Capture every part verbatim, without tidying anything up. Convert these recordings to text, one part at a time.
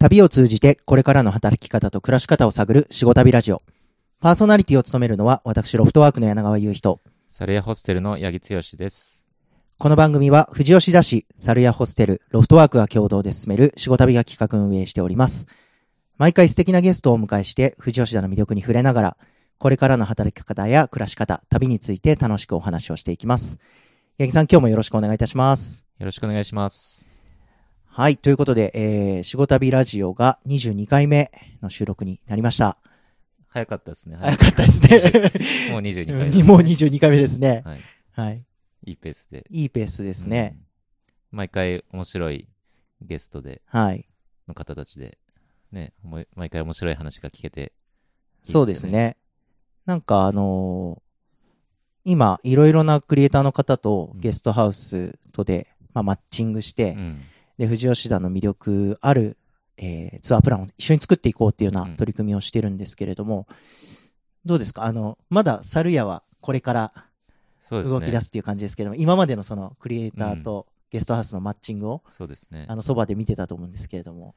旅を通じてこれからの働き方と暮らし方を探るしご旅ラジオ。パーソナリティを務めるのは私ロフトワークの柳川優人、猿屋ホステルの八木剛です。この番組は富士吉田市猿屋ホステルロフトワークが共同で進めるしご旅が企画運営しております。毎回素敵なゲストをお迎えして富士吉田の魅力に触れながらこれからの働き方や暮らし方、旅について楽しくお話をしていきます。八木さん、今日もよろしくお願いいたします。よろしくお願いします。はい、ということで、えー、しご旅ラジオがにじゅうにかいめの収録になりました。早かったですね。早かったですね。もうにじゅうにかいめですね。もうにじゅうにかいめですね。はい。はい。いいペースで。いいペースですね。うん、毎回面白いゲストで、はい。の方たちで、ね、毎回面白い話が聞けていいですね。そうですね。なんかあのー、今、いろいろなクリエイターの方とゲストハウスとで、まあ、マッチングして、うんで富士吉田の魅力ある、えー、ツアープランを一緒に作っていこうっていうような取り組みをしてるんですけれども、うん、どうですか、あのまだ猿屋はこれから動き出すっていう感じですけども、ね、今までのそのクリエイターとゲストハウスのマッチングを、うん、そうですね、あのそばで見てたと思うんですけれども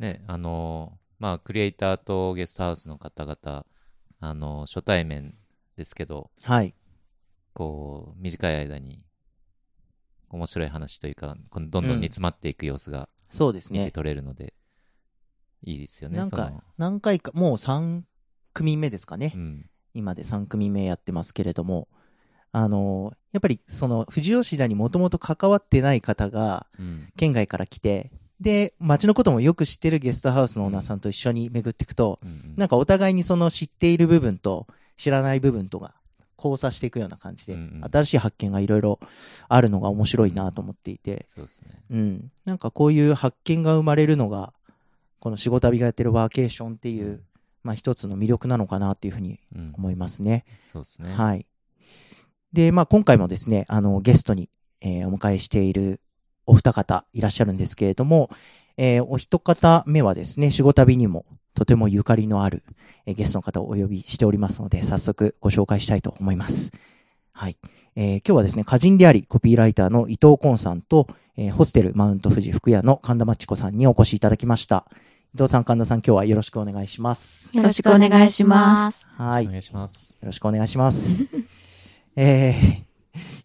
ね、あのまあクリエイターとゲストハウスの方々、あの初対面ですけど、はい、こう短い間に面白い話というかどんどん煮詰まっていく様子が見て取れるので、うん、いいですよね。なんか何回かもうさんくみめですかね、うん、今でさんくみめやってますけれども、あのやっぱりその富士吉田にもともと関わってない方が県外から来て、うん、で町のこともよく知ってるゲストハウスのオーナーさんと一緒に巡っていくと、うん、なんかお互いにその知っている部分と知らない部分とか交差していくような感じで、うんうん、新しい発見がいろいろあるのが面白いなと思っていて、そうですね、うん、なんかこういう発見が生まれるのがこのしご旅がやってるワーケーションっていう、うん、まあ一つの魅力なのかなっていうふうに思いますね、うん、そうですね、はい。で、まあ今回もですね、あのゲストに、えー、お迎えしているお二方いらっしゃるんですけれども、えー、お一方目はですね、しご旅にもとてもゆかりのある、えー、ゲストの方をお呼びしておりますので、早速ご紹介したいと思います。はい、えー、今日はですね、歌人でありコピーライターの伊藤紺さんと、えー、ホステルマウント富士福屋の神田真知子さんにお越しいただきました。伊藤さん、神田さん、今日はよろしくお願いします。よろしくお願いします。はい、よろしくお願いします。よろしくお願いします。えー、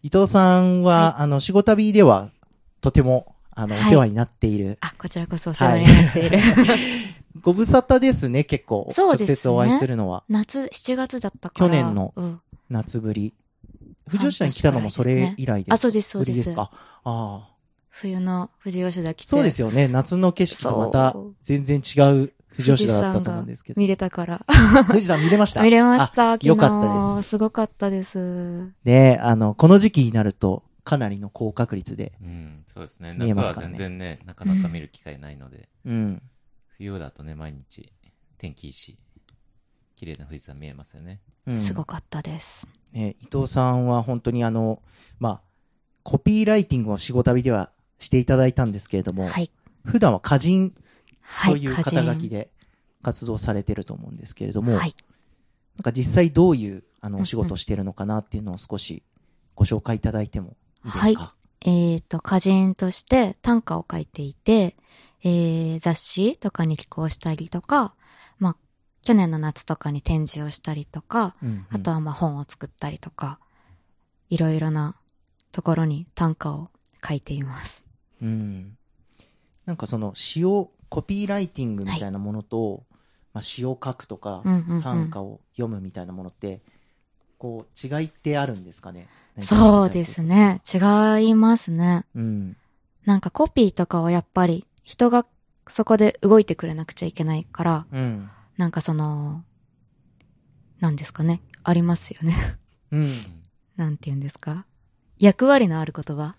伊藤さんは、はい、あのしご旅ではとてもあの、はい、お世話になっている。あ、こちらこそお世話になっている。はい、ご無沙汰ですね、結構。そうですね。直接お会いするのは。夏、しちがつだったから。去年の夏ぶり。うん、富士吉田に来たのもそれ以来ですか？あ、そうです、そうです。ぶりですか。ああ。冬の富士吉田来て。そうですよね。夏の景色とまた全然違う富士吉田だったと思うんですけど。見れたから。富士山見れました。見れました。よかったです。すごかったです。で、あの、この時期になると、かなりの高確率で、うん、そうですね。夏は全然ね、なかなか見る機会ないので、うん、冬だとね、毎日天気いいし綺麗な富士山見えますよね、うん、すごかったです、ね、伊藤さんは本当にあの、まあ、コピーライティングをしご旅ではしていただいたんですけれども、はい、普段は歌人という肩書きで活動されてると思うんですけれども、はい、なんか実際どういうあのお仕事をしてるのかなっていうのを少しご紹介いただいてもいいですか？はい。えっと、歌人として短歌を書いていて、えー、雑誌とかに寄稿したりとか、まあ、去年の夏とかに展示をしたりとか、うんうん、あとはまあ本を作ったりとか、いろいろなところに短歌を書いています。うん。なんかその詩を、コピーライティングみたいなものと、はい、まあ、詩を書くとか、うんうんうん、短歌を読むみたいなものって、こう違いってあるんですかね？そうですね、違いますね、うん、なんかコピーとかはやっぱり人がそこで動いてくれなくちゃいけないから、うん、なんかそのなんですかね、ありますよね、うん、なんて言うんですか、役割のある言葉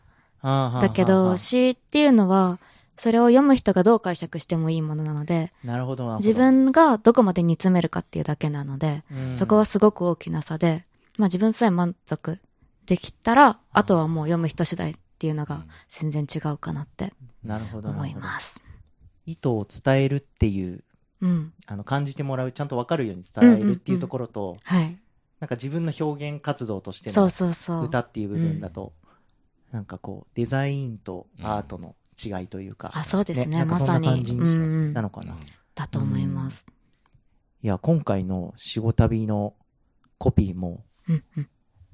だけど、詩っていうのはそれを読む人がどう解釈してもいいものなので、なるほどなるほど、自分がどこまで煮詰めるかっていうだけなので、うん、そこはすごく大きな差で、まあ、自分さえ満足できたら、あとはもう読む人次第っていうのが全然違うかなって思います。意図を伝えるっていう、うん、あの感じてもらう、ちゃんと分かるように伝えるっていうところと、なんか自分の表現活動としての歌っていう部分だと、なんかこうデザインとアートの違いというか、あ、そうですね、まさにそんな感じにします、うん、なのかな、だと思います、うん、いや今回のしご旅のコピーも、うんうん、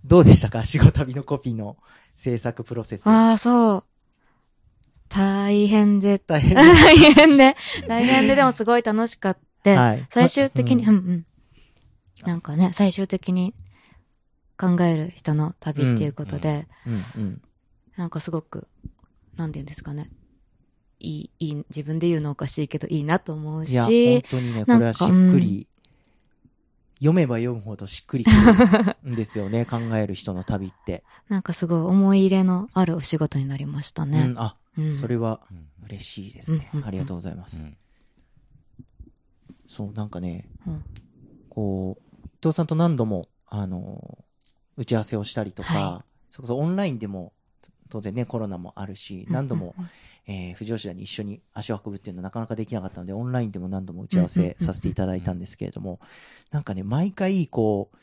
どうでしたか、しご旅のコピーの制作プロセス。ああ、そう、大変で大変で大変で大変ででもすごい楽しかった、はい、最終的に、うんうん、なんかね、最終的に考える人の旅っていうことで、うんうんうん、なんかすごく、なんて言うんですかね、いい、いい、自分で言うのおかしいけどいいなと思うし、いや本当にね、これはしっくり、うん、読めば読むほどしっくりくるんですよね考える人の旅って、なんかすごい思い入れのあるお仕事になりましたね、うん、あ、うん、それは嬉しいですね、うんうんうん、ありがとうございます、うん、そう、なんかね、うん、こう伊藤さんと何度もあの打ち合わせをしたりとか、はい、そこそオンラインでも当然ねコロナもあるし、何度も、うんうんうん、えー、富士吉田に一緒に足を運ぶっていうのはなかなかできなかったので、オンラインでも何度も打ち合わせさせていただいたんですけれども、うんうんうんうん、なんかね毎回こう、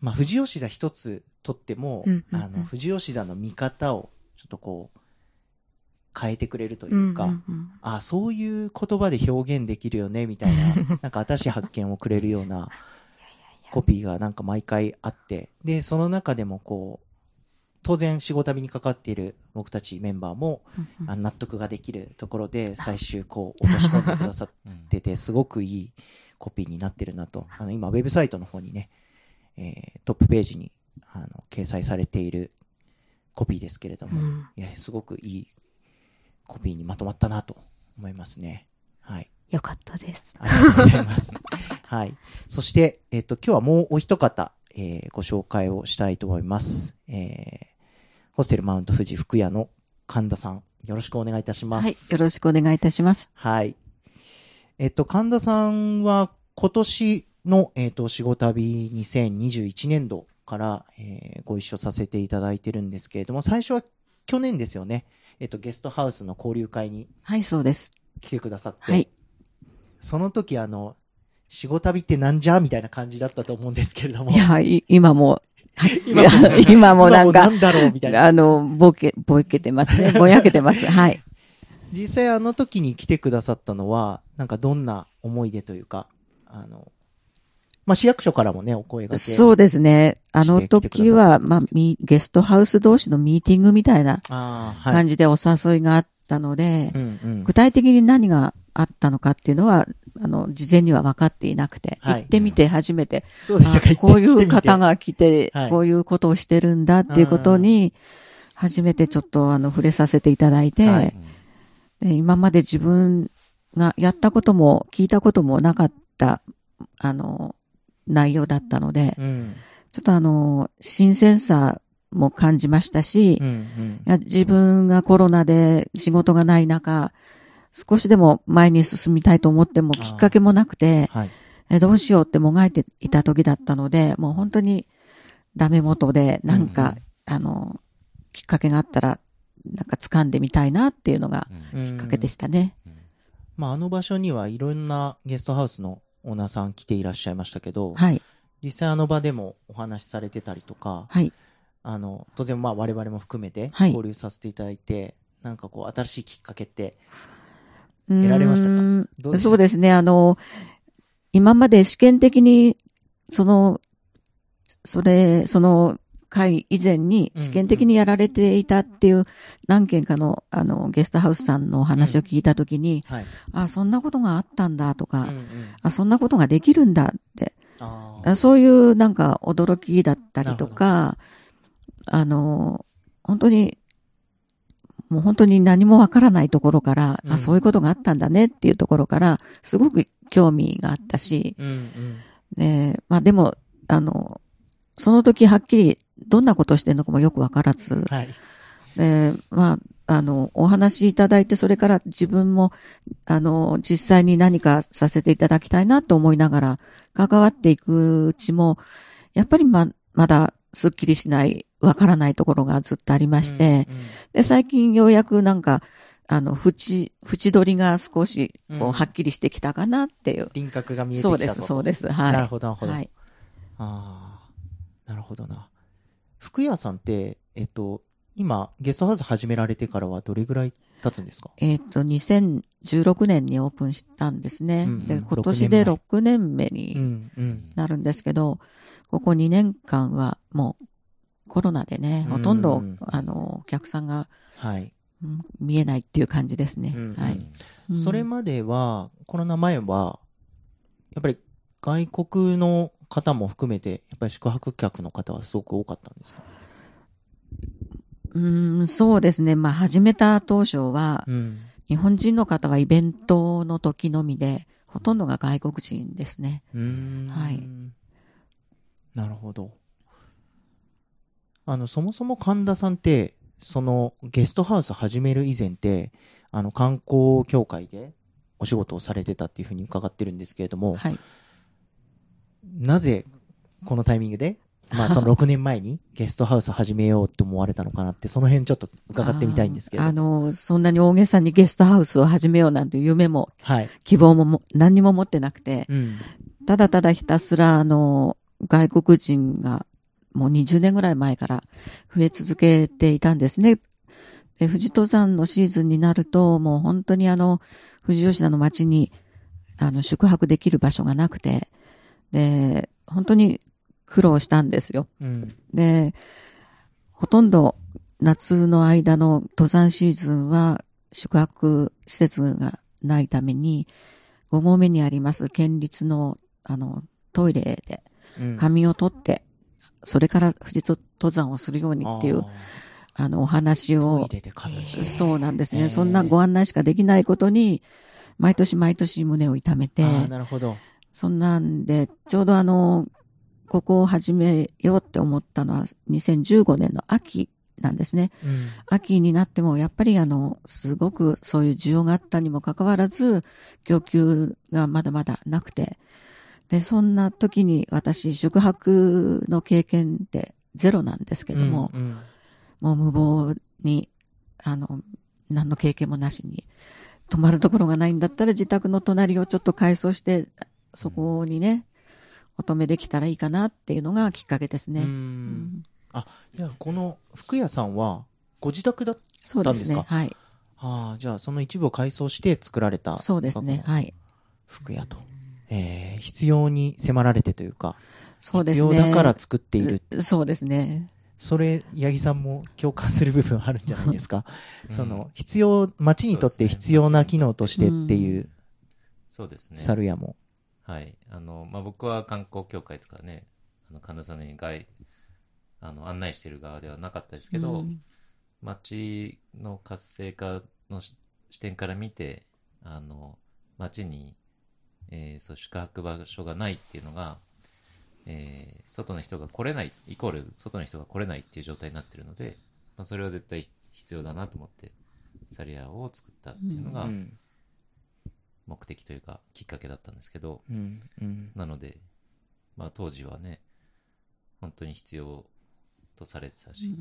まあ、富士吉田一つとっても、うんうんうん、あの富士吉田の見方をちょっとこう変えてくれるというか、うんうんうん、あ、そういう言葉で表現できるよねみたいな、なんか新しい発見をくれるようなコピーがなんか毎回あって、でその中でもこう当然しご旅にかかっている僕たちメンバーも、うんうん、あの納得ができるところで最終こう落とし込んでくださっててすごくいいコピーになってるなと、あの今ウェブサイトの方にね、えー、トップページにあの掲載されているコピーですけれども、うん、いやすごくいいコピーにまとまったなと思いますね、はい、よかったです、ありがとうございます、はい、そして、えー、と今日はもうお一方、えー、ご紹介をしたいと思います、えーホステルマウント富士福屋の神田さん、よろしくお願いいたします。はい、よろしくお願いいたします。はい、えっと神田さんは今年の、えっとしご旅にせんにじゅういちねん度から、えー、ご一緒させていただいてるんですけれども、最初は去年ですよね、えっとゲストハウスの交流会に、はい、そうです、来てくださって、はい、その時あのしご旅ってなんじゃみたいな感じだったと思うんですけれども、いやい今も今 も, 今もなんか、あの、ぼけ、ぼけてますね。ぼやけてます。はい。実際あの時に来てくださったのは、なんかどんな思い出というか、あの、まあ、市役所からもね、お声がけ。そうですね。あの時は、まあ、ゲストハウス同士のミーティングみたいな感じでお誘いがあったので、はい、うんうん、具体的に何があったのかっていうのは、あの、事前には分かっていなくて、はい、行ってみて初めて、うん、こういう方が来て、はい、こういうことをしてるんだっていうことに、初めてちょっとあの、触れさせていただいて、はい、で、今まで自分がやったことも聞いたこともなかった、あの、内容だったので、うん、ちょっとあの、新鮮さも感じましたし、うんうん、いや、自分がコロナで仕事がない中、少しでも前に進みたいと思ってもきっかけもなくて、はい、えどうしようってもがいていた時だったので、もう本当にダメ元でなんか、うんうん、あの、きっかけがあったらなんか掴んでみたいなっていうのがきっかけでしたね。うんうん、まあ、あの場所にはいろんなゲストハウスのオーナーさん来ていらっしゃいましたけど、はい、実際あの場でもお話しされてたりとか、はい、あの当然まあ我々も含めて交流させていただいて、はい、なんかこう新しいきっかけって得られましたか？うん、どうでした？そうですね。あの、今まで試験的に、その、それ、その会以前に試験的にやられていたっていう何件かの、あの、ゲストハウスさんのお話を聞いたときに、うん、はい、あ、そんなことがあったんだとか、うんうん、あ、そんなことができるんだって、あ、そういうなんか驚きだったりとか、あの、本当に、もう本当に何もわからないところから、うん、あ、そういうことがあったんだねっていうところから、すごく興味があったし、うんうん、ね、まあでも、あの、その時はっきりどんなことをしてるのかもよくわからず、はい、で、まあ、あの、お話いただいて、それから自分も、あの、実際に何かさせていただきたいなと思いながら、関わっていくうちも、やっぱりま、まだ、すっきりしない、わからないところがずっとありまして、うんうん、で、最近ようやくなんか、あの、縁、縁取りが少し、こう、はっきりしてきたかなっていう。うん、輪郭が見えてきたと。そうです、そうです。はい。なるほど、なるほど。はい。ああ、なるほどな。福屋さんって、えっと、今ゲストハウス始められてからはどれぐらい経つんですか？えっとにせんじゅうろくねんにオープンしたんですね、うんうん、で今年でろくねんめになるんですけど、うんうん、ここにねんかんはもうコロナでね、ほとんど、うん、あのお客さんが、はいうん、見えないっていう感じですね、うんうんはいうん、それまではコロナ前はやっぱり外国の方も含めてやっぱり宿泊客の方はすごく多かったんですか？うーん、そうですね。まあ始めた当初は、うん、日本人の方はイベントの時のみで、ほとんどが外国人ですね。うーんはい。なるほど。あのそもそも神田さんってそのゲストハウス始める以前ってあの観光協会でお仕事をされてたっていうふうに伺ってるんですけれども、はい、なぜこのタイミングで？まあ、そのろくねんまえにゲストハウス始めようと思われたのかなってその辺ちょっと伺ってみたいんですけど、ああのそんなに大げさにゲストハウスを始めようなんていう夢も、はい、希望 も, も何にも持ってなくて、うん、ただただひたすらあの外国人がもうにじゅうねんぐらい前から増え続けていたんですね。で富士登山のシーズンになるともう本当にあの富士吉田の町にあの宿泊できる場所がなくて、で本当に苦労したんですよ、うん、でほとんど夏の間の登山シーズンは宿泊施設がないためにご合目にあります県立 の, あのトイレで仮眠を取って、うん、それから富士登山をするようにっていうあのお話を、トイレで仮眠して、そうなんですね、えー、そんなご案内しかできないことに毎年毎年胸を痛めて、あ、なるほど。そんなんでちょうどあのここを始めようって思ったのはにせんじゅうごねんの秋なんですね、うん、秋になってもやっぱりあのすごくそういう需要があったにもかかわらず供給がまだまだなくて、でそんな時に私宿泊の経験ってゼロなんですけども、うんうん、もう無謀にあの何の経験もなしに泊まるところがないんだったら自宅の隣をちょっと改装してそこにね、うん求めできたらいいかなっていうのがきっかけですね。うん、うん、あ、じゃあこの服屋さんはご自宅だったんですか？そうですね、はい、あ、じゃあその一部を改装して作られた。そうですね、はい。服屋と、えー、必要に迫られてというか、そうですね、必要だから作っている。そうですね。それ八木さんも共感する部分あるんじゃないですか？、うん、その必要、町にとって必要な機能としてっていう。そうですね。猿屋も。はい、あのまあ、僕は観光協会とかね、あの神田さんのように外あの案内してる側ではなかったですけど、うん、町の活性化の視点から見てあの町に、えー、そう宿泊場所がないっていうのが、えー、外の人が来れないイコール外の人が来れないっていう状態になってるので、まあ、それは絶対必要だなと思ってサリアを作ったっていうのが、うんうん、目的というかきっかけだったんですけど、うんうん、なので、まあ、当時はね本当に必要とされてたし、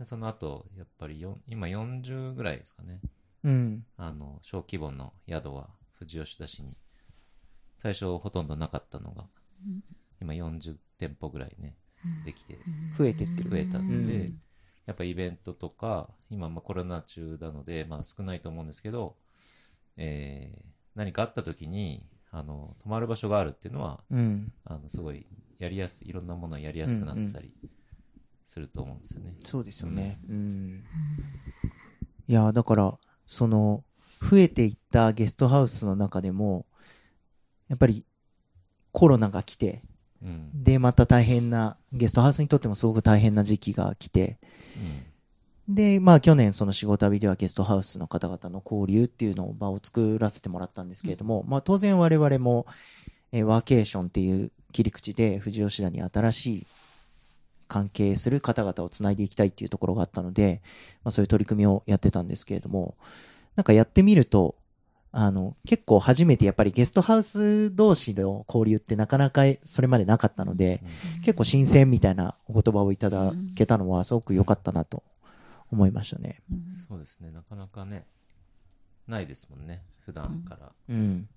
うん、その後やっぱり今よんじゅうぐらいですかね、うん、あの小規模の宿は富士吉田市に最初ほとんどなかったのが、うん、今よんじゅってんぽぐらいねできて増えてってる、増えたので、うん、やっぱイベントとか今まあコロナ中なので、まあ、少ないと思うんですけど、えー、何かあった時にあの泊まる場所があるっていうのは、うん、あのすごいやりやすい、いろんなものをやりやすくなってたりすると思うんですよね、うんうん、そうですよね、うん、いやだからその増えていったゲストハウスの中でもやっぱりコロナが来て、うん、でまた大変なゲストハウスにとってもすごく大変な時期が来て、うんでまあ、去年その仕事旅ではゲストハウスの方々の交流っていうのを場を作らせてもらったんですけれども、うんまあ、当然我々もえワーケーションっていう切り口で富士吉田に新しい関係する方々をつないでいきたいっていうところがあったので、まあ、そういう取り組みをやってたんですけれども、なんかやってみるとあの結構初めてやっぱりゲストハウス同士の交流ってなかなかそれまでなかったので、うん、結構新鮮みたいなお言葉をいただけたのはすごく良かったなと思いましたね、うん、そうですね、なかなかねないですもんね普段から、うん、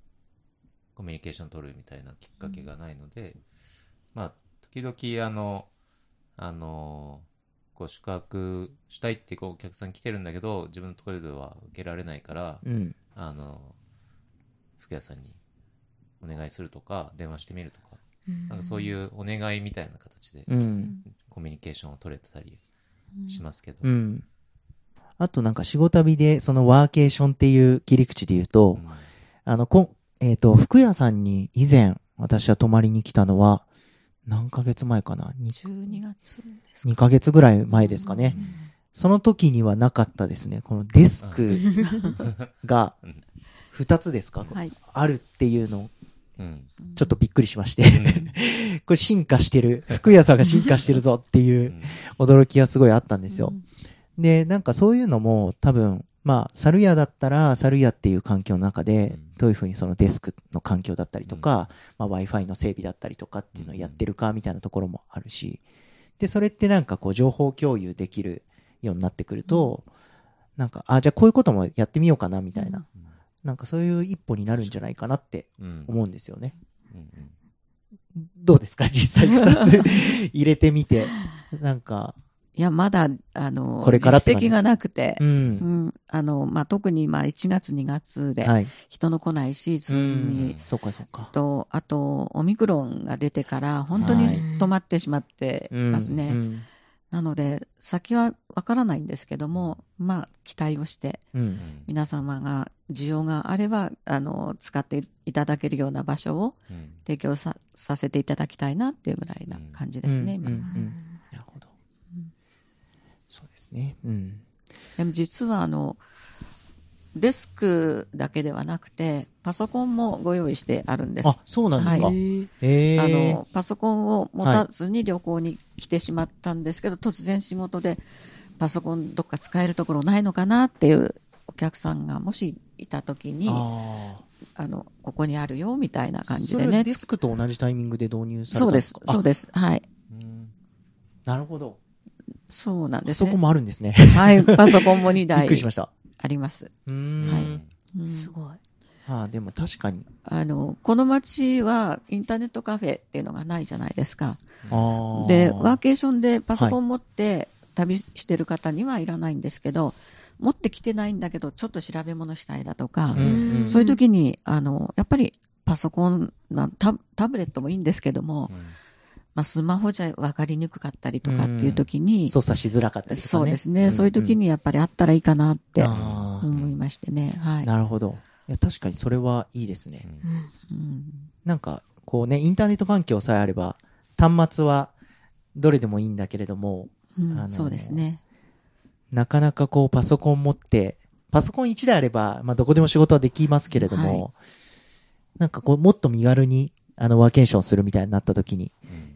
コミュニケーション取るみたいなきっかけがないので、うん、まあ時々あのあのこう宿泊したいってこうお客さん来てるんだけど自分のところでは受けられないから、うん、あの服屋さんにお願いするとか電話してみるとか、うん、なんかそういうお願いみたいな形で、うん、コミュニケーションを取れてたりしますけど、うんうん、あとなんか仕事旅でそのワーケーションっていう切り口で言うと、うん、あのこ、えーと、服屋さんに以前私は泊まりに来たのは何ヶ月前かな、じゅうにがつですか、にかげつぐらい前ですかね、うんうん、その時にはなかったですね、このデスクがふたつですか、はい、あるっていうのをちょっとびっくりしまして、うん、これ進化してる、服屋さんが進化してるぞっていう驚きがすごいあったんですよ、うん、でなんかそういうのも多分まあ猿屋だったら猿屋っていう環境の中でどういうふうにそのデスクの環境だったりとか、まあ Wi-Fi の整備だったりとかっていうのをやってるかみたいなところもあるし、でそれってなんかこう情報共有できるようになってくると、なんかあじゃあこういうこともやってみようかなみたいな、なんかそういう一歩になるんじゃないかなって思うんですよね。どうですか実際ふたつ入れてみて、なんかいやまだあの実績がなくて、うんうんあのまあ、特にまあいちがつにがつで人の来ないシーズンに、はい、とあとオミクロンが出てから本当に止まってしまってますね、はいうんうん、なので先はわからないんですけども、まあ、期待をして、うん、皆様が需要があればあの使っていただけるような場所を提供 さ,、うん、させていただきたいなっていうぐらいな感じですね、うん、今、うんうんうん、なるほどそうですねうん、でも実はあのデスクだけではなくてパソコンもご用意してあるんです。あそうなんですか、はい、へあのパソコンを持たずに旅行に来てしまったんですけど、はい、突然仕事でパソコンどっか使えるところないのかなっていうお客さんがもしいたときにああのここにあるよみたいな感じでね、それデスクと同じタイミングで導入されたんですか。そうですそうです、はい、うんなるほどそうなんですね。パソコンもあるんですね。はい、パソコンもにだい。びっくりしました。あります。うんはい。うん、すごい。はあ、でも確かにあのこの町はインターネットカフェっていうのがないじゃないですか。あでワーケーションでパソコン持って旅してる方にはいらないんですけど、はい、持ってきてないんだけどちょっと調べ物したいだとか、うんそういう時にあのやっぱりパソコンな タ, タブレットもいいんですけども。うんまあ、スマホじゃ分かりにくかったりとかっていう時に、うん、操作しづらかったりとかねそうですね、うんうん、そういう時にやっぱりあったらいいかなって思いましてね、はい、なるほどいや確かにそれはいいですね、うんうん、なんかこうねインターネット環境さえあれば端末はどれでもいいんだけれども、うん、あのそうですねなかなかこうパソコン持ってパソコンいちだいあれば、まあ、どこでも仕事はできますけれども、はい、なんかこうもっと身軽にあのワーケーションするみたいになった時に、うん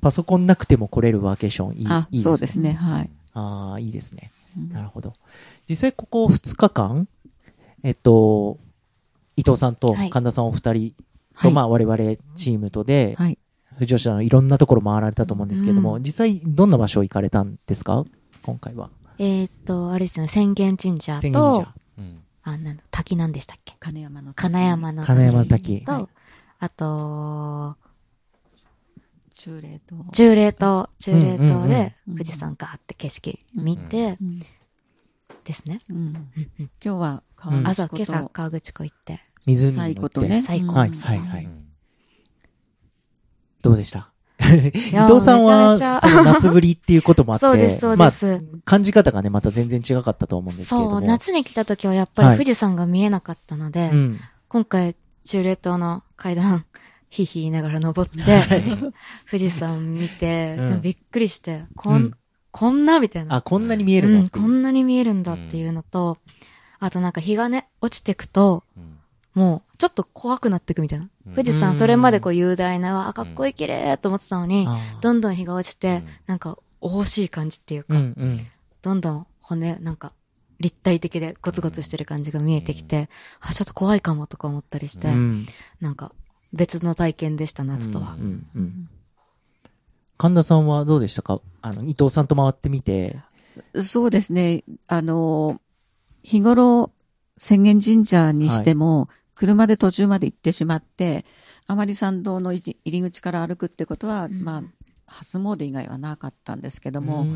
パソコンなくても来れるワーケーションいい、あ、いいですね。そうですね。はい。ああ、いいですね。なるほど。実際ここふつかかん、えっと、伊藤さんと神田さんお二人と、はい、まあ我々チームとで、はい、藤吉さんのいろんなところ回られたと思うんですけども、うん、実際どんな場所行かれたんですか今回は。えー、っと、あれですね、浅間神社と、浅間神社、うん、あなん滝なんでしたっけ金山の滝。金山の滝。金山の滝。と、はい、あと、中霊島中霊島中霊島で富士山があって景色見てですね、うんうんうん、今日は河口湖と、うん、今朝河口湖行って水に行って、ね、最高、うん、はいはいはい、うん、どうでした伊藤さんはその夏ぶりっていうこともあってそうですそうです、まあ、感じ方がねまた全然違かったと思うんですけれどもそう夏に来た時はやっぱり富士山が見えなかったので、はいうん、今回中霊島の階段ひひ言いながら登って富士山見て、うん、びっくりしてこん、うん、こんなみたいなあこんなに見えるの、うん、こんなに見えるんだっていうのと、うん、あとなんか日がね落ちてくと、うん、もうちょっと怖くなってくみたいな、うん、富士山それまでこう雄大な、うん、かっこいい綺麗と思ってたのに、うん、どんどん日が落ちて、うん、なんか惜しい感じっていうか、うんうん、どんどん骨なんか立体的でゴツゴツしてる感じが見えてきて、うん、あちょっと怖いかもとか思ったりして、うん、なんか別の体験でした夏とは、うんうんうん、神田さんはどうでしたかあの伊藤さんと回ってみてそうですねあの日頃浅間神社にしても、はい、車で途中まで行ってしまってあまり参道の入り口から歩くってことは、うんまあ、初詣以外はなかったんですけども、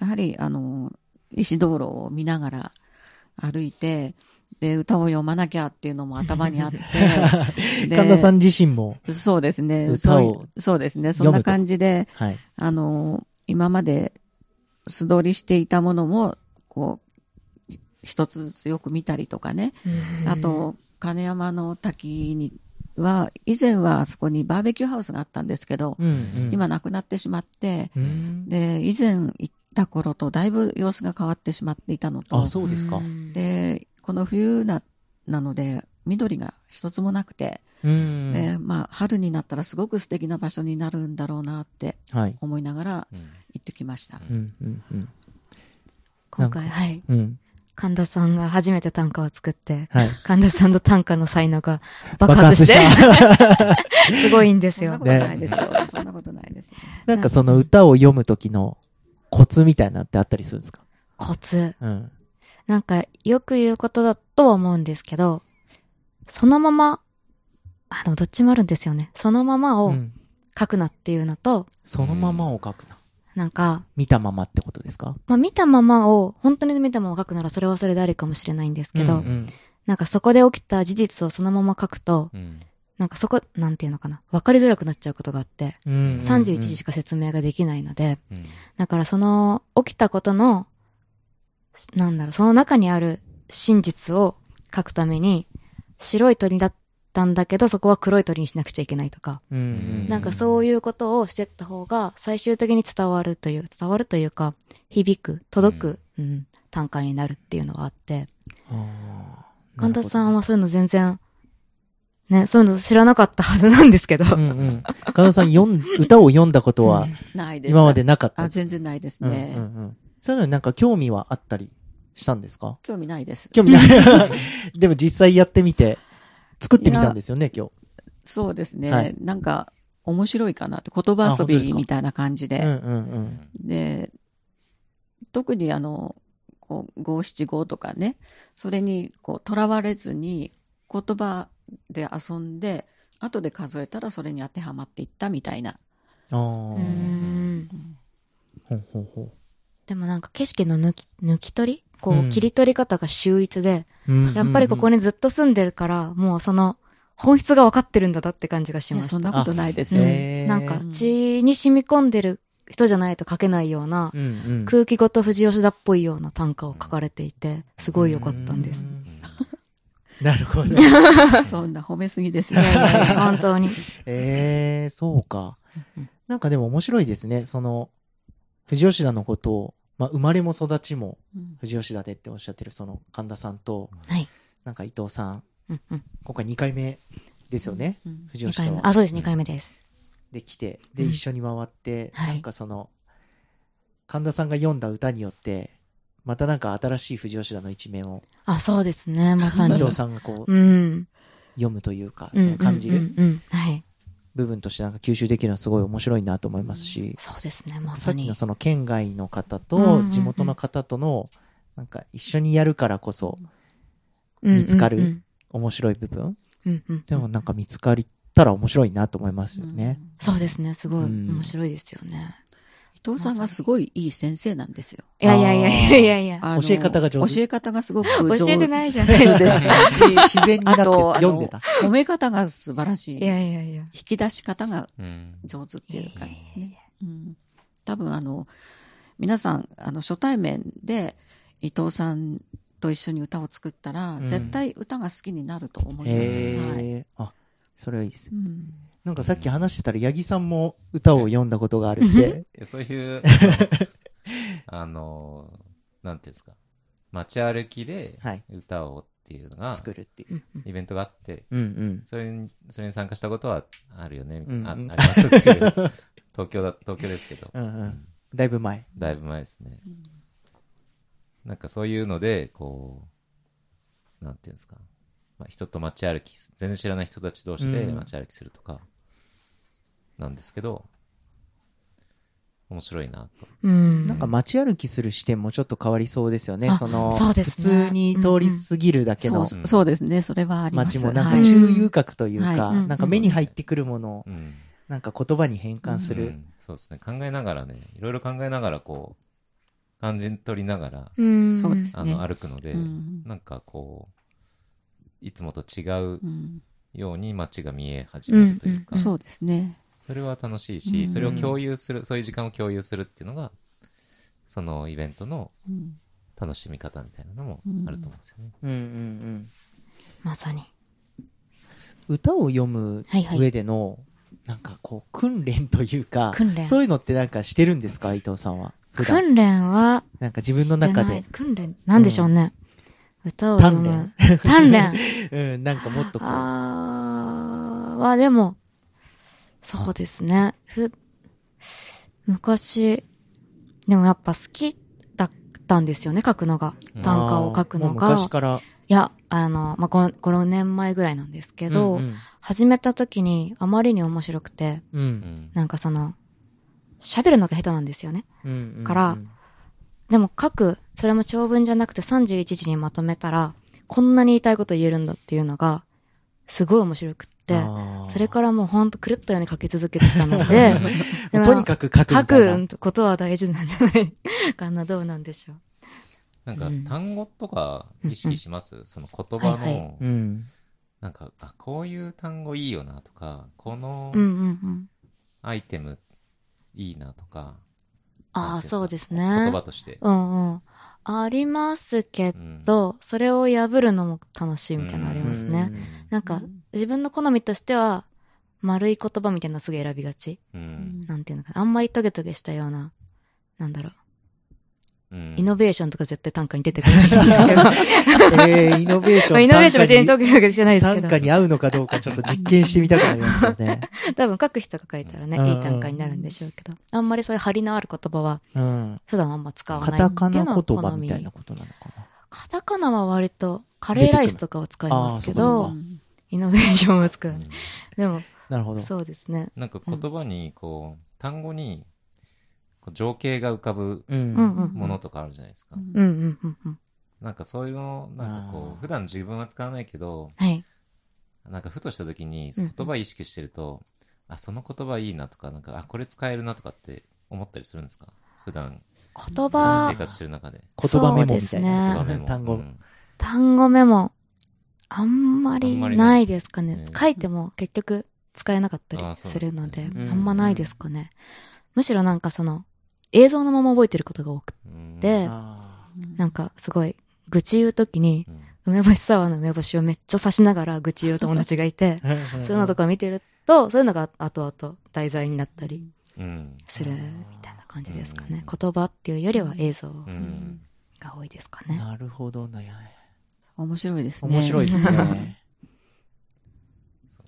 やはりあの石灯籠を見ながら歩いて、で歌を読まなきゃっていうのも頭にあって神田さん自身もそうですね、歌をそうですね、そんな感じで、はい、あの今まで素通りしていたものもこう一つずつよく見たりとかね、あと金山の滝には以前はあそこにバーベキューハウスがあったんですけど、うんうん、今なくなってしまって、うん、で以前行った頃とだいぶ様子が変わってしまっていたのと、あ、そうですか。でこの冬 な, なので緑が一つもなくて、うんで、まあ、春になったらすごく素敵な場所になるんだろうなって思いながら行ってきました。今回、はい、うん、神田さんが初めて短歌を作って、はい、神田さんの短歌の才能が爆発してすごいんですよ。そんなことないですよ、ね、そんなことないですよ。なんかその歌を読む時のコツみたいなってあったりするんですか？コツ、うん、なんかよく言うことだとは思うんですけど、そのまま、あのどっちもあるんですよね。そのままを書くなっていうのと、うん、そのままを書くな、なんか見たままってことですか？まあ、見たままを本当に見たままを書くならそれはそれでありかもしれないんですけど、うんうん、なんかそこで起きた事実をそのまま書くと、うん、なんかそこなんていうのかな、分かりづらくなっちゃうことがあって、うんうんうん、さんじゅういちじしか説明ができないので、うん、だからその起きたことのなんだろう、その中にある真実を書くために白い鳥だったんだけどそこは黒い鳥にしなくちゃいけないとか、うんうんうん、なんかそういうことをしてった方が最終的に伝わるという伝わるというか響く届く、うんうん、短歌になるっていうのがあって、あ、神田さんはそういうの全然ね、そういうの知らなかったはずなんですけど、うん、うん、神田さん読ん歌を読んだことは今までなかった？うん、ないです。あ、全然ないですね、うんうんうん、そういうのなんか興味はあったりしたんですか？興味ないです。興味ない。でも実際やってみて、作ってみたんですよね、今日。そうですね。はい、なんか、面白いかなって、言葉遊びみたいな感じで。で,、うんうんうん、で、特にあの、こう、五七五とかね、それに、こう、とらわれずに、言葉で遊んで、後で数えたらそれに当てはまっていったみたいな。ああ。うん。ほうほうほう。でもなんか、景色の抜き、抜き取りこう切り取り方が秀逸で、うん、やっぱりここにずっと住んでるから、うん、もうその本質が分かってるんだなって感じがしました。そんなことないですね、うん、なんか血に染み込んでる人じゃないと書けないような、うんうん、空気ごと藤吉田っぽいような短歌を書かれていてすごい良かったんです、うん、なるほどそんな褒めすぎですね本当に、えー、そうか。なんかでも面白いですね、その藤吉田のことを、まあ、生まれも育ちも藤吉田でっておっしゃってるその神田さんと、はい、なんか伊藤さん、うんうん、今回にかいめですよね、うんうん、藤吉田は。あ、そうです、にかいめです。で来てで、うん、一緒に回って、うん、なんかその、はい、神田さんが読んだ歌によってまたなんか新しい藤吉田の一面を、あ、そうですね、まさに伊藤さんがこう、うん、読むというかその感じる部分としてなんか吸収できるのはすごい面白いなと思いますし、うん、そうですね、まさにさっきのその県外の方と地元の方とのなんか一緒にやるからこそ見つかる面白い部分、うんうんうん、でもなんか見つかったら面白いなと思いますよね、うんうん、そうですね、すごい面白いですよね、うん、伊藤さんがすごいいい先生なんですよ。いやいやいやいやいや、教え方が上手、教え方がすごく上手教えてないじゃないですか自然になって読んでた褒め方が素晴らしい。いやいやいや、引き出し方が上手っていうかね、うんいやいやいやうん、多分あの皆さんあの初対面で伊藤さんと一緒に歌を作ったら、うん、絶対歌が好きになると思います、えーはい、あ、それはいいです、うん、なんかさっき話してたら八木さんも歌を読んだことがあるってそういうあのなんていうんですか、街歩きで歌をっていうのが、はい、作るっていうイベントがあって、うんうん、それにそれに参加したことはあるよねみたいな、うんうん、あ, ありますっていう東京だ東京ですけど、うんうんうん、だいぶ前だいぶ前ですね、うん、なんかそういうのでこうなんていうんですか、まあ、人と街歩き全然知らない人たち同士で街歩きするとかなんですけど、うんうん面白いなと、うん、なんか街歩きする視点もちょっと変わりそうですよね。そのそうですね、普通に通り過ぎるだけの、うんうん、そう、そうですね、それはあります。街もなんか注意深くというか、はい、なんか目に入ってくるものを、うん、なんか言葉に変換する、うんうん、そうですね、考えながらね、いろいろ考えながらこう感じ取りながら、うん、そうですね、あの歩くので、うん、なんかこういつもと違うように街が見え始めるというか、うんうん、そうですね、それは楽しいし、うん、それを共有する、そういう時間を共有するっていうのがそのイベントの楽しみ方みたいなのもあると思うんですよね、うんうんうんうん、まさに歌を読む上での、はいはい、なんかこう訓練というか、そういうのってなんかしてるんですか、伊藤さんは。訓練はなんか自分の中で訓練なんでしょうね、うん、歌を読む鍛錬うん、なんかもっとこう、あーはでもそうですね、ふ昔でもやっぱ好きだったんですよね、書くのが、短歌を書くのが昔から、いや、あの、まあ、ご、ごろくねんまえぐらいなんですけど、うんうん、始めた時にあまりに面白くて、うんうん、なんかその、喋るのが下手なんですよね。うんうんうん、から、でも書く、それも長文じゃなくてさんじゅういちじにまとめたら、こんなに言いたいこと言えるんだっていうのが、すごい面白くって、それからもうほんと狂ったように書き続けてたので、でもとにかく書くみたいな。書くことは大事なんじゃないかな、どうなんでしょう。なんか単語とか意識します、うん、その言葉の、はいはい、うん、なんか、あ、こういう単語いいよなとか、このアイテムいいなとか、うんうんうん、ああ、そうですね、言葉として、うんうん、ありますけど、うん、それを破るのも楽しいみたいなのありますね、うん、なんか自分の好みとしては丸い言葉みたいなのすぐ選びがち、うん、なんていうのかな、あんまりトゲトゲしたような、なんだろう、うん、イノベーションとか絶対短歌に出てくるんですけど、えー、イノベーション、まあ、イノベーション別に解くわけじゃないですけど、短歌に合うのかどうかちょっと実験してみたくなりますよね多分書く人が書いたらね、いい短歌になるんでしょうけど、あんまりそういう張りのある言葉は普段あんま使わないっていうのは好み。カタカナ言葉みたいなことなのかな。カタカナは割とカレーライスとかを使いますけど、イノベーションは使う、うん、でもなるほど、そうですね、なんか言葉にこう、うん、単語に情景が浮かぶものとかあるじゃないですか、うんうんうんうん、なんかそういうの、なんかこう普段自分は使わないけど、はい、なんかふとした時に言葉意識してると、うん、あ、その言葉いいなとか、なんか、あ、これ使えるなとかって思ったりするんですか、普段言葉生活してる中で。言葉メモみたいな、そうですね、言葉メモ、単語、うん、単語メモあんまりないですかね、書いても結局使えなかったりするので、あ、そうですね、あんまないですかね、うんうん、むしろなんかその映像のまま覚えてることが多くて、なんかすごい愚痴言うときに、うん、梅干しサワーの梅干しをめっちゃ刺しながら愚痴言う友達がいてそういうのとか見てると、そういうのが後々題材になったりするみたいな感じですかね、うん、言葉っていうよりは映像が多いですかね、うん、なるほどね、面白いですね、面白いですね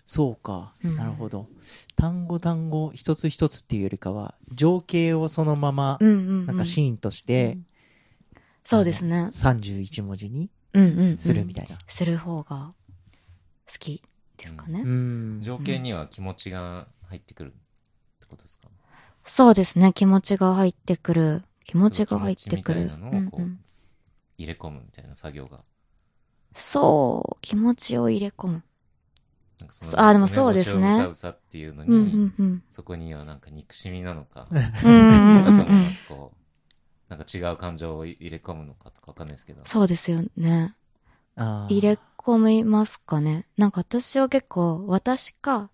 そうか、うん、なるほど。単語単語一つ一つっていうよりかは、情景をそのまま、うんうんうん、なんかシーンとして、うん、そうですね、さんじゅういち文字にするみたいな、うんうんうん、する方が好きですかね、うんうん、情景には気持ちが入ってくるってことですか、うん、そうですね、気持ちが入ってくる、気持ちが入ってくる、気持ちみたいなのをこう、うんうん、入れ込むみたいな作業が、そう、気持ちを入れ込む、なんかその、あ、でもそうですね。うさうさっていうのに、うんうんうん、そこにはなんか憎しみなのか、なんか違う感情を入れ込むのかとかわかんないですけど。そうですよね。あ、入れ込みますかね。なんか私は結構、私か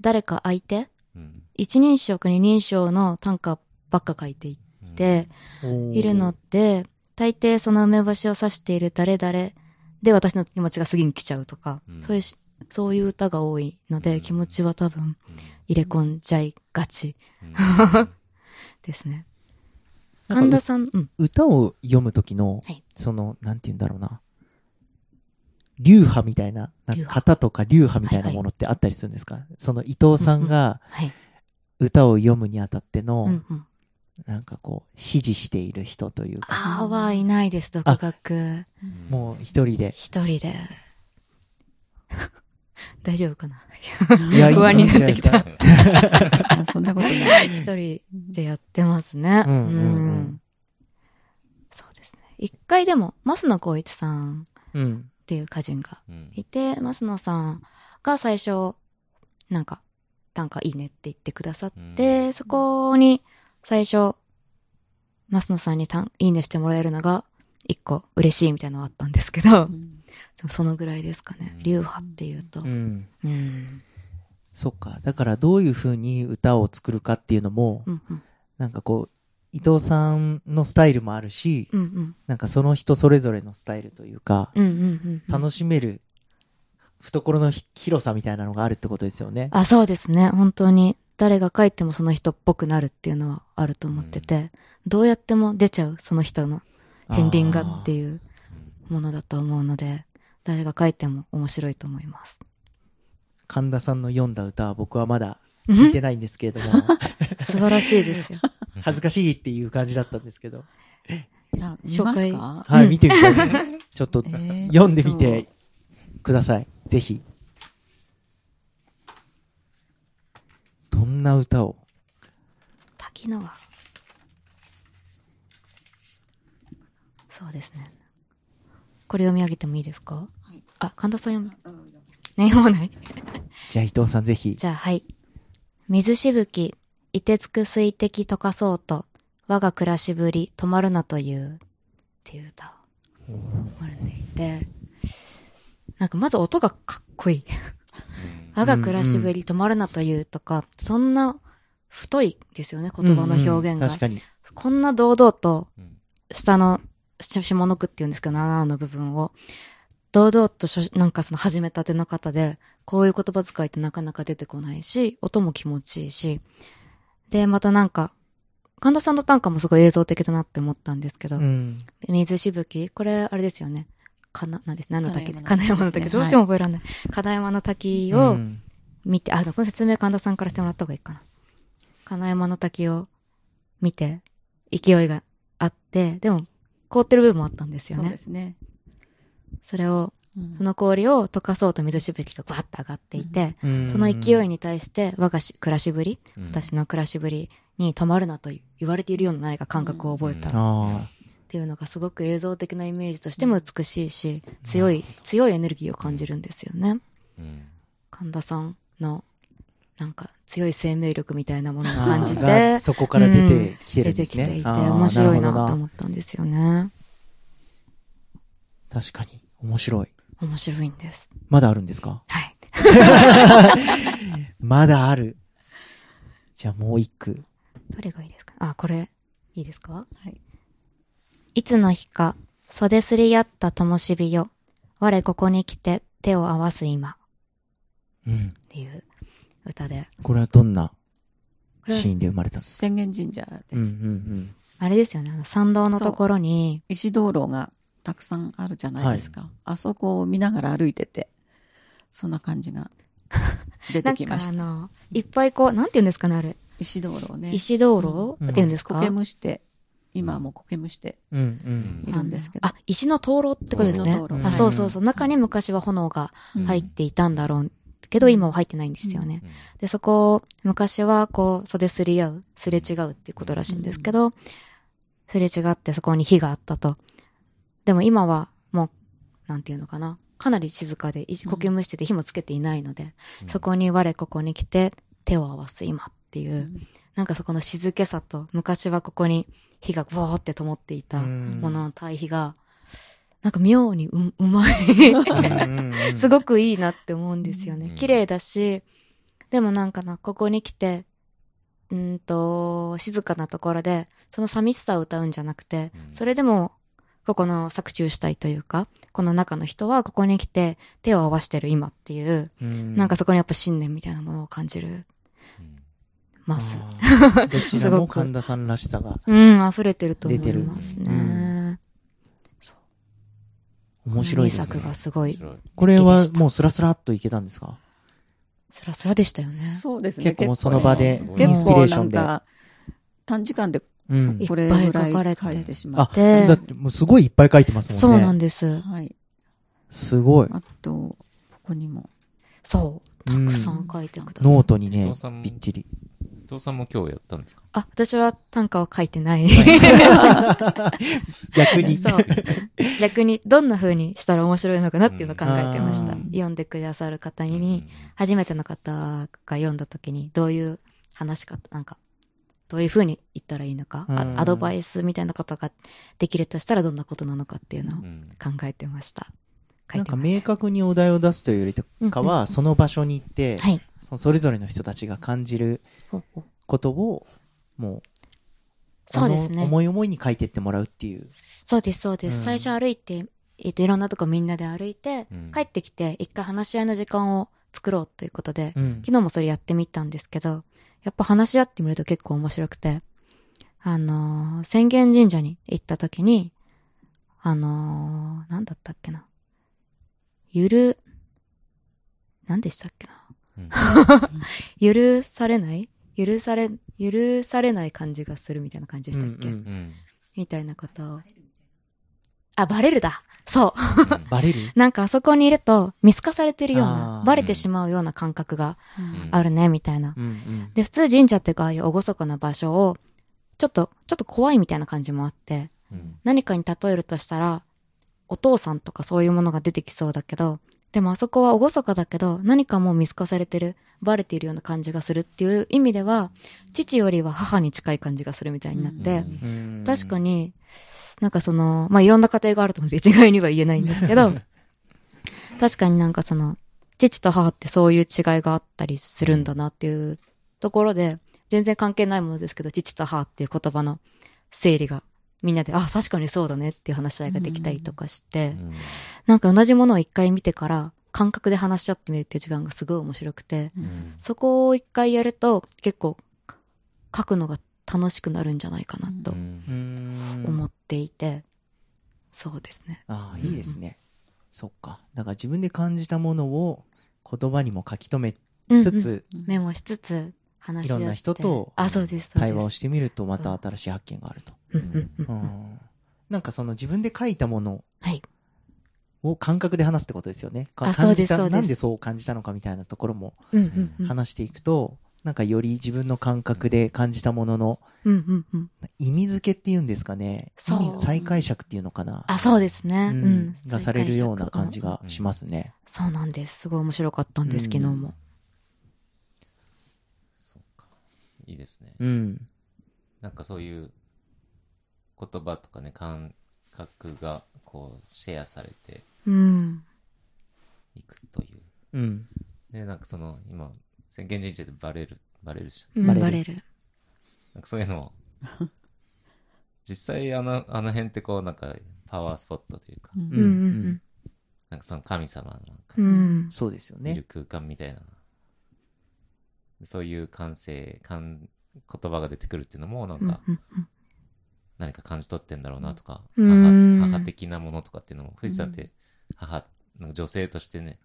誰か相手、うん、一人称か二人称の短歌ばっか書いていって、うん、いるので、大抵その梅干しを指している誰々で私の気持ちが過ぎに来ちゃうとか、うん、そういうし、そういう歌が多いので、気持ちは多分入れ込んじゃいがち、うん、ですね。神田さん、うん、歌を読む時の、はい、そのなんて言うんだろうな、流派みたい な, なんか型とか流派みたいなものってあったりするんですか、はいはい、その伊藤さんが歌を読むにあたっての、うんうん、なんかこう支持している人というか、あ、はいないです、独学、もう一人で一人で大丈夫かな不安になってきたそんなことない一人でやってますね、うんうんうんうん、そうですね、一回でも増野光一さんっていう歌人がいて、うん、増野さんが最初なんか短歌いいねって言ってくださって、うん、そこに最初増野さんにいいねしてもらえるのが一個嬉しいみたいなのがあったんですけど、うん、でもそのぐらいですかね、うん、流派っていうと、うんうん、そっか。だからどういう風に歌を作るかっていうのも、うんうん、なんかこう伊藤さんのスタイルもあるし、うんうん、なんかその人それぞれのスタイルというか、うんうんうんうん、楽しめる懐の広さみたいなのがあるってことですよね。あ、そうですね。本当に誰が書いてもその人っぽくなるっていうのはあると思ってて、うん、どうやっても出ちゃうその人の片鱗がっていうものだと思うので、誰が書いても面白いと思います。神田さんの読んだ歌は僕はまだ聞いてないんですけれども素晴らしいですよ恥ずかしいっていう感じだったんですけど、いや、見ますか？はい、見てみたいですちょっと、えー、読んでみてください、ぜひ。どんな歌を？滝野はそうですね、これ読み上げてもいいですか？はい、あ、神田さん読む、ね、読まないじゃあ伊藤さんぜひ。じゃあ、はい。水しぶき凍てつく水滴溶かそうと、我が暮らしぶり止まるなというっていう歌を生まれていて、なんかまず音がかっこいい我が暮らしぶり止まるなというとか、うんうん、そんな太いですよね、言葉の表現が、うんうん、確かに。こんな堂々と下の下の句っていうんですけどななの部分を堂々となんかその始めたての方で、こういう言葉遣いってなかなか出てこないし、音も気持ちいいし、でまたなんか神田さんの短歌もすごい映像的だなって思ったんですけど、うん、水しぶき、これあれですよね、かな、なんです、何の滝、金山の滝、どうしても覚えられない、はい、金山の滝を見て、あ、この説明神田さんからしてもらった方がいいかな。金山の滝を見て勢いがあって、でも凍ってる部分もあったんですよね。そうですね。それを、うん、その氷を溶かそうと水しぶきがバッと上がっていて、うん、その勢いに対して我がし暮らしぶり、うん、私の暮らしぶりに止まるなと言われているような何か感覚を覚えた、うん、っていうのがすごく映像的なイメージとしても美しいし、うん、強い強いエネルギーを感じるんですよね、うん、神田さんのなんか強い生命力みたいなものを感じてそこから出てきてるんですね、うん、出てきていて面白いなと思ったんですよね。確かに面白い。面白いんです。まだあるんですか？はい。まだある。じゃあもう一句。どれがいいですか？あ、これいいですか？はい。いつの日か袖すり合った灯火よ、我ここに来て手を合わす今。うん。っていう歌で。これはどんなシーンで生まれたんですか？浅間神社です。うんうんうん。あれですよね。あの参道のところに石灯籠が。たくさんあるじゃないですか、はい、あそこを見ながら歩いててそんな感じが出てきましたなんかあのいっぱいこう、なんて言うんですかね、あれ石灯籠ね、石灯籠、うん、って言うんですか、苔むして今はもう苔むしているんですけど、うんうん、あ、石の灯籠ってことですね、うん、あ、そうそうそう、中に昔は炎が入っていたんだろうけど、うん、今は入ってないんですよね、うんうん、でそこを昔はこう袖すり合う、すれ違うっていうことらしいんですけど、うん、すれ違ってそこに火があったと。でも今はもう、なんていうのかな、かなり静かで、呼吸もしてて火もつけていないので、うん、そこに我ここに来て手を合わす今っていう、うん、なんかそこの静けさと、昔はここに火がぼーって灯っていたものの対比が、なんか妙に う, うまいすごくいいなって思うんですよね。綺麗だし、でもなんかな、ここに来てんと静かなところでその寂しさを歌うんじゃなくて、それでもここの作中主体というか、この中の人はここに来て手を合わしてる今っていう、うん、なんかそこにやっぱ信念みたいなものを感じる、うん、ます。どちらも神田さんらしさが、うん、溢れてると思いますね。うん、そう。面白いですね。作がすごい。これはもうスラスラっといけたんですか？スラスラでしたよね。そうですね。結構もうその場で、インスピレーションで。結構なんか短時間で。うん、これぐらい書いてしまって、あ、だってもうすごいいっぱい書いてますもんね。そうなんです、はい、すごい。あとここにもそうたくさん書いてくださって、うん、ノートにねびっちり。伊藤さんも今日やったんですか？あ、私は短歌を書いてない。逆に。そう。逆に、どんな風にしたら面白いのかなっていうのを考えてました。うん、読んでくださる方に、初めての方が読んだ時に、どういう話か、なんか、どういう風に言ったらいいのか、うん、アドバイスみたいなことができるとしたらどんなことなのかっていうのを考えてました。うん、なんか明確にお題を出すというよりとかは、うんうんうん、その場所に行って、はい、それぞれの人たちが感じることをもうそうですね、思い思いに書いてってもらうっていう。そうですそうです、うん、最初歩いて、えーと、いろんなとこみんなで歩いて、うん、帰ってきて一回話し合いの時間を作ろうということで、うん、昨日もそれやってみたんですけど、やっぱ話し合ってみると結構面白くて、あのー、浅間神社に行った時にあのー、なんだったっけな、ゆるなんでしたっけな許されない許され、許されない感じがするみたいな感じでしたっけ、うんうんうん、みたいなことを。あ、バレるだ。そう。うん、バレるなんかあそこにいると見透かされてるような、バレてしまうような感覚があるね、うん、みたいな、うんうん。で、普通神社ってかああいう厳かな場所を、ちょっと、ちょっと怖いみたいな感じもあって、うん、何かに例えるとしたら、お父さんとかそういうものが出てきそうだけど、でもあそこは厳かだけど、何かもう見透かされてる、バレているような感じがするっていう意味では、父よりは母に近い感じがするみたいになって、うん、確かに、なんかその、まあ、いろんな家庭があると思うんです、一概には言えないんですけど、確かになんかその、父と母ってそういう違いがあったりするんだなっていうところで、全然関係ないものですけど、父と母っていう言葉の整理が、みんなで、あ、確かにそうだねっていう話し合いができたりとかして、うん、なんか同じものを一回見てから感覚で話し合ってみるっていう時間がすごい面白くて、うん、そこを一回やると結構書くのが楽しくなるんじゃないかなと思っていて、うん、そうですね。ああ、いいですね。うん、そっか。だから自分で感じたものを言葉にも書き留めつつ、うんうん、メモしつつ、いろんな人と対話をしてみるとまた新しい発見があると、うんうんうん、なんかその自分で書いたものを感覚で話すってことですよね。感じた、なんでそう感じたのかみたいなところも話していくと、うんうんうん、なんかより自分の感覚で感じたものの意味付けっていうんですかね、そう再解釈っていうのかな、あ、そうですね、うんうん、がされるような感じがしますね、うん、そうなんです。すごい面白かったんです、うん、昨日もいいですね、うん、なんかそういう言葉とかね、感覚がこうシェアされていくという、うん、でなんかその今浅間神社でバレるバレるし、うん、バレる、なんかそういうのも実際あの、あの辺ってこうなんかパワースポットというか、うんうんうん、なんかその神様のなんか、うん、そうですよね、いる空間みたいな。そういう感性、感、言葉が出てくるっていうのもなんか、うんうん、何か感じ取ってんだろうなとか、うん、母、母的なものとかっていうのも藤さんって母、うん、女性としてね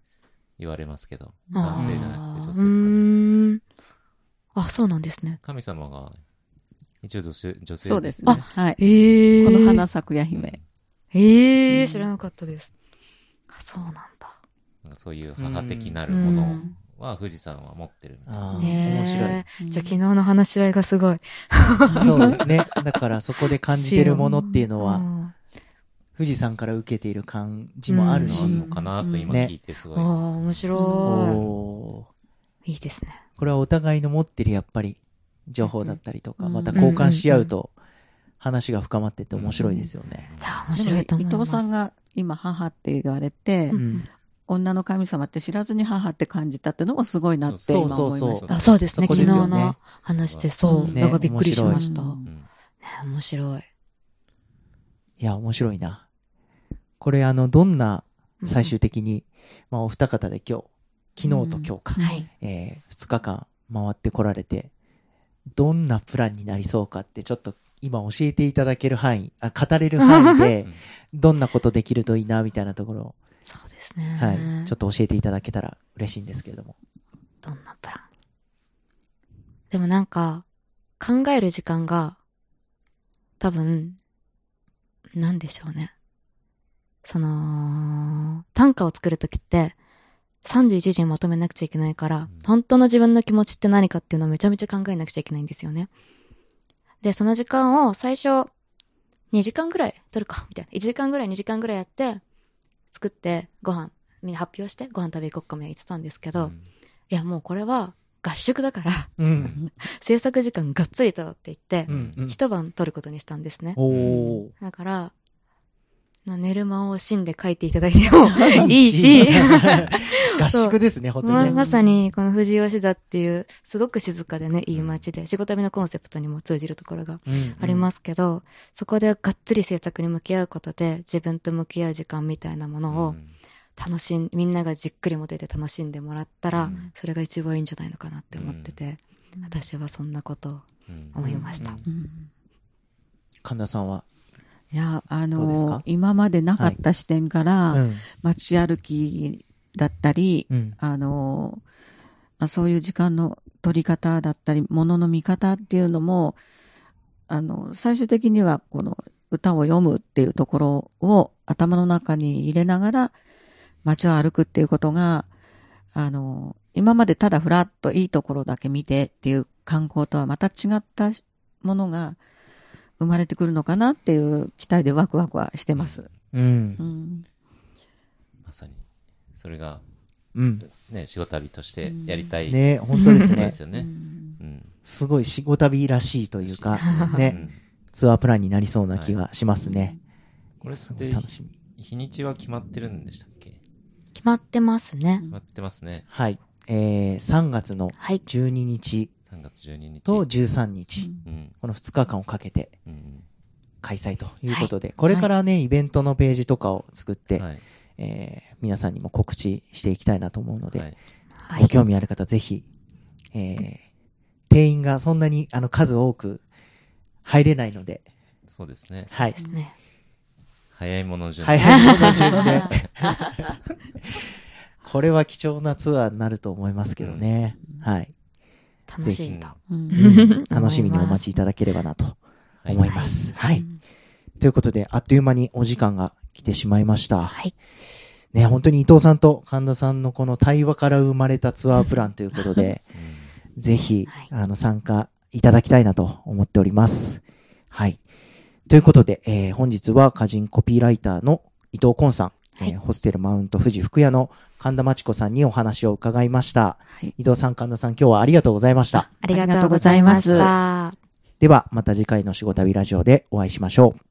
言われますけど、男性じゃなくて女性とか、ね、うん、あ、そうなんですね。神様が一応女性、女性ですね。そうですね。あ、はい、えー、この花咲くや姫、えー、うん、知らなかったです。あ、そうなんだ。なんかそういう母的なるものを、うん、は富士山は持ってるみたいな。面白い。じゃあ昨日の話し合いがすごい。そうですね。だからそこで感じてるものっていうのは、うん、富士山から受けている感じもあるし、うん、のかなと今聞いてすごい。ね、ああ、面白い、お。いいですね。これはお互いの持ってるやっぱり情報だったりとか、うん、また交換し合うと話が深まってって面白いですよね。うん、いや面白いと思います。伊藤さんが今母って言われて。うん、女の神様って知らずに母って感じたってのもすごいなって今思いました。そうそうそう。あ、そうですね。昨日の話でそう。なんかびっくりしました。ね、面白い。いや、面白いな。これあの、どんな最終的に、うん、まあお二方で今日、昨日と今日か、うん、はい、えー、ふつかかん回ってこられて、どんなプランになりそうかってちょっと今教えていただける範囲、あ、語れる範囲で、どんなことできるといいなみたいなところを、そうですね、はい、ちょっと教えていただけたら嬉しいんですけれども。どんなプラン？でもなんか考える時間が多分なんでしょうね、その短歌を作るときってさんじゅういちじにまとめなくちゃいけないから、本当の自分の気持ちって何かっていうのをめちゃめちゃ考えなくちゃいけないんですよね。で、その時間を最初、にじかんぐらい取るか、みたいな。いちじかんぐらい、にじかんぐらいやって、作って、ご飯、みんな発表して、ご飯食べ行こっかみたいな言ってたんですけど、うん、いや、もうこれは合宿だから、うん、制作時間がっつりとって言って、うんうん、一晩取ることにしたんですね。おだから、まあ、寝る間を惜しんで書いていただいてもいいし合宿ですね、本当に、ね、まさにこの富士吉田っていうすごく静かでね、いい街で、仕事旅のコンセプトにも通じるところがありますけど、うんうん、そこでがっつり制作に向き合うことで自分と向き合う時間みたいなものを楽しんみんながじっくり持てて楽しんでもらったら、うん、それが一番いいんじゃないのかなって思ってて、うん、私はそんなことを思いました、うんうんうん、神田さんは？いや、あの今までなかった視点から、はいうん、街歩きだったり、うんあのまあ、そういう時間の取り方だったり物の見方っていうのもあの最終的にはこの歌を読むっていうところを頭の中に入れながら街を歩くっていうことがあの今までただふらっといいところだけ見てっていう観光とはまた違ったものが生まれてくるのかなっていう期待でワクワクはしてます。うんうん、まさにそれが、うんね、仕事旅としてやりたい、うん、ね本当ですね。ですよね、うん、すごい仕事旅らしいというかね、うん、ツアープランになりそうな気がしますね。はい、これすごい楽しみ。日にちは決まってるんでしたっけ？決まってますね。決まってますね。はい。えー、さんがつのじゅうににち。はいさんがつじゅうににちとじゅうさんにち、うん、このふつかかんをかけて開催ということで、うんはい、これからね、はい、イベントのページとかを作って、はいえー、皆さんにも告知していきたいなと思うので、はい、ご興味ある方ぜひ、えー、定員がそんなにあの数多く入れないのでそうですね、はい、そうですね早いもの順で早いもの順でこれは貴重なツアーになると思いますけどね、うん、はい楽しいと、うん、楽しみにお待ちいただければなと思います。はい。はいはい、ということであっという間にお時間が来てしまいました。はい。ね本当に伊藤さんと神田さんのこの対話から生まれたツアープランということで、うん、ぜひ、はい、あの参加いただきたいなと思っております。はい。ということで、えー、本日は歌人コピーライターの伊藤昆さん。えー、ホステルマウント富士福屋の神田真知子さんにお話を伺いました、はい、伊藤さん神田さん今日はありがとうございました。ありがとうございました。ではまた次回のしご旅ラジオでお会いしましょう。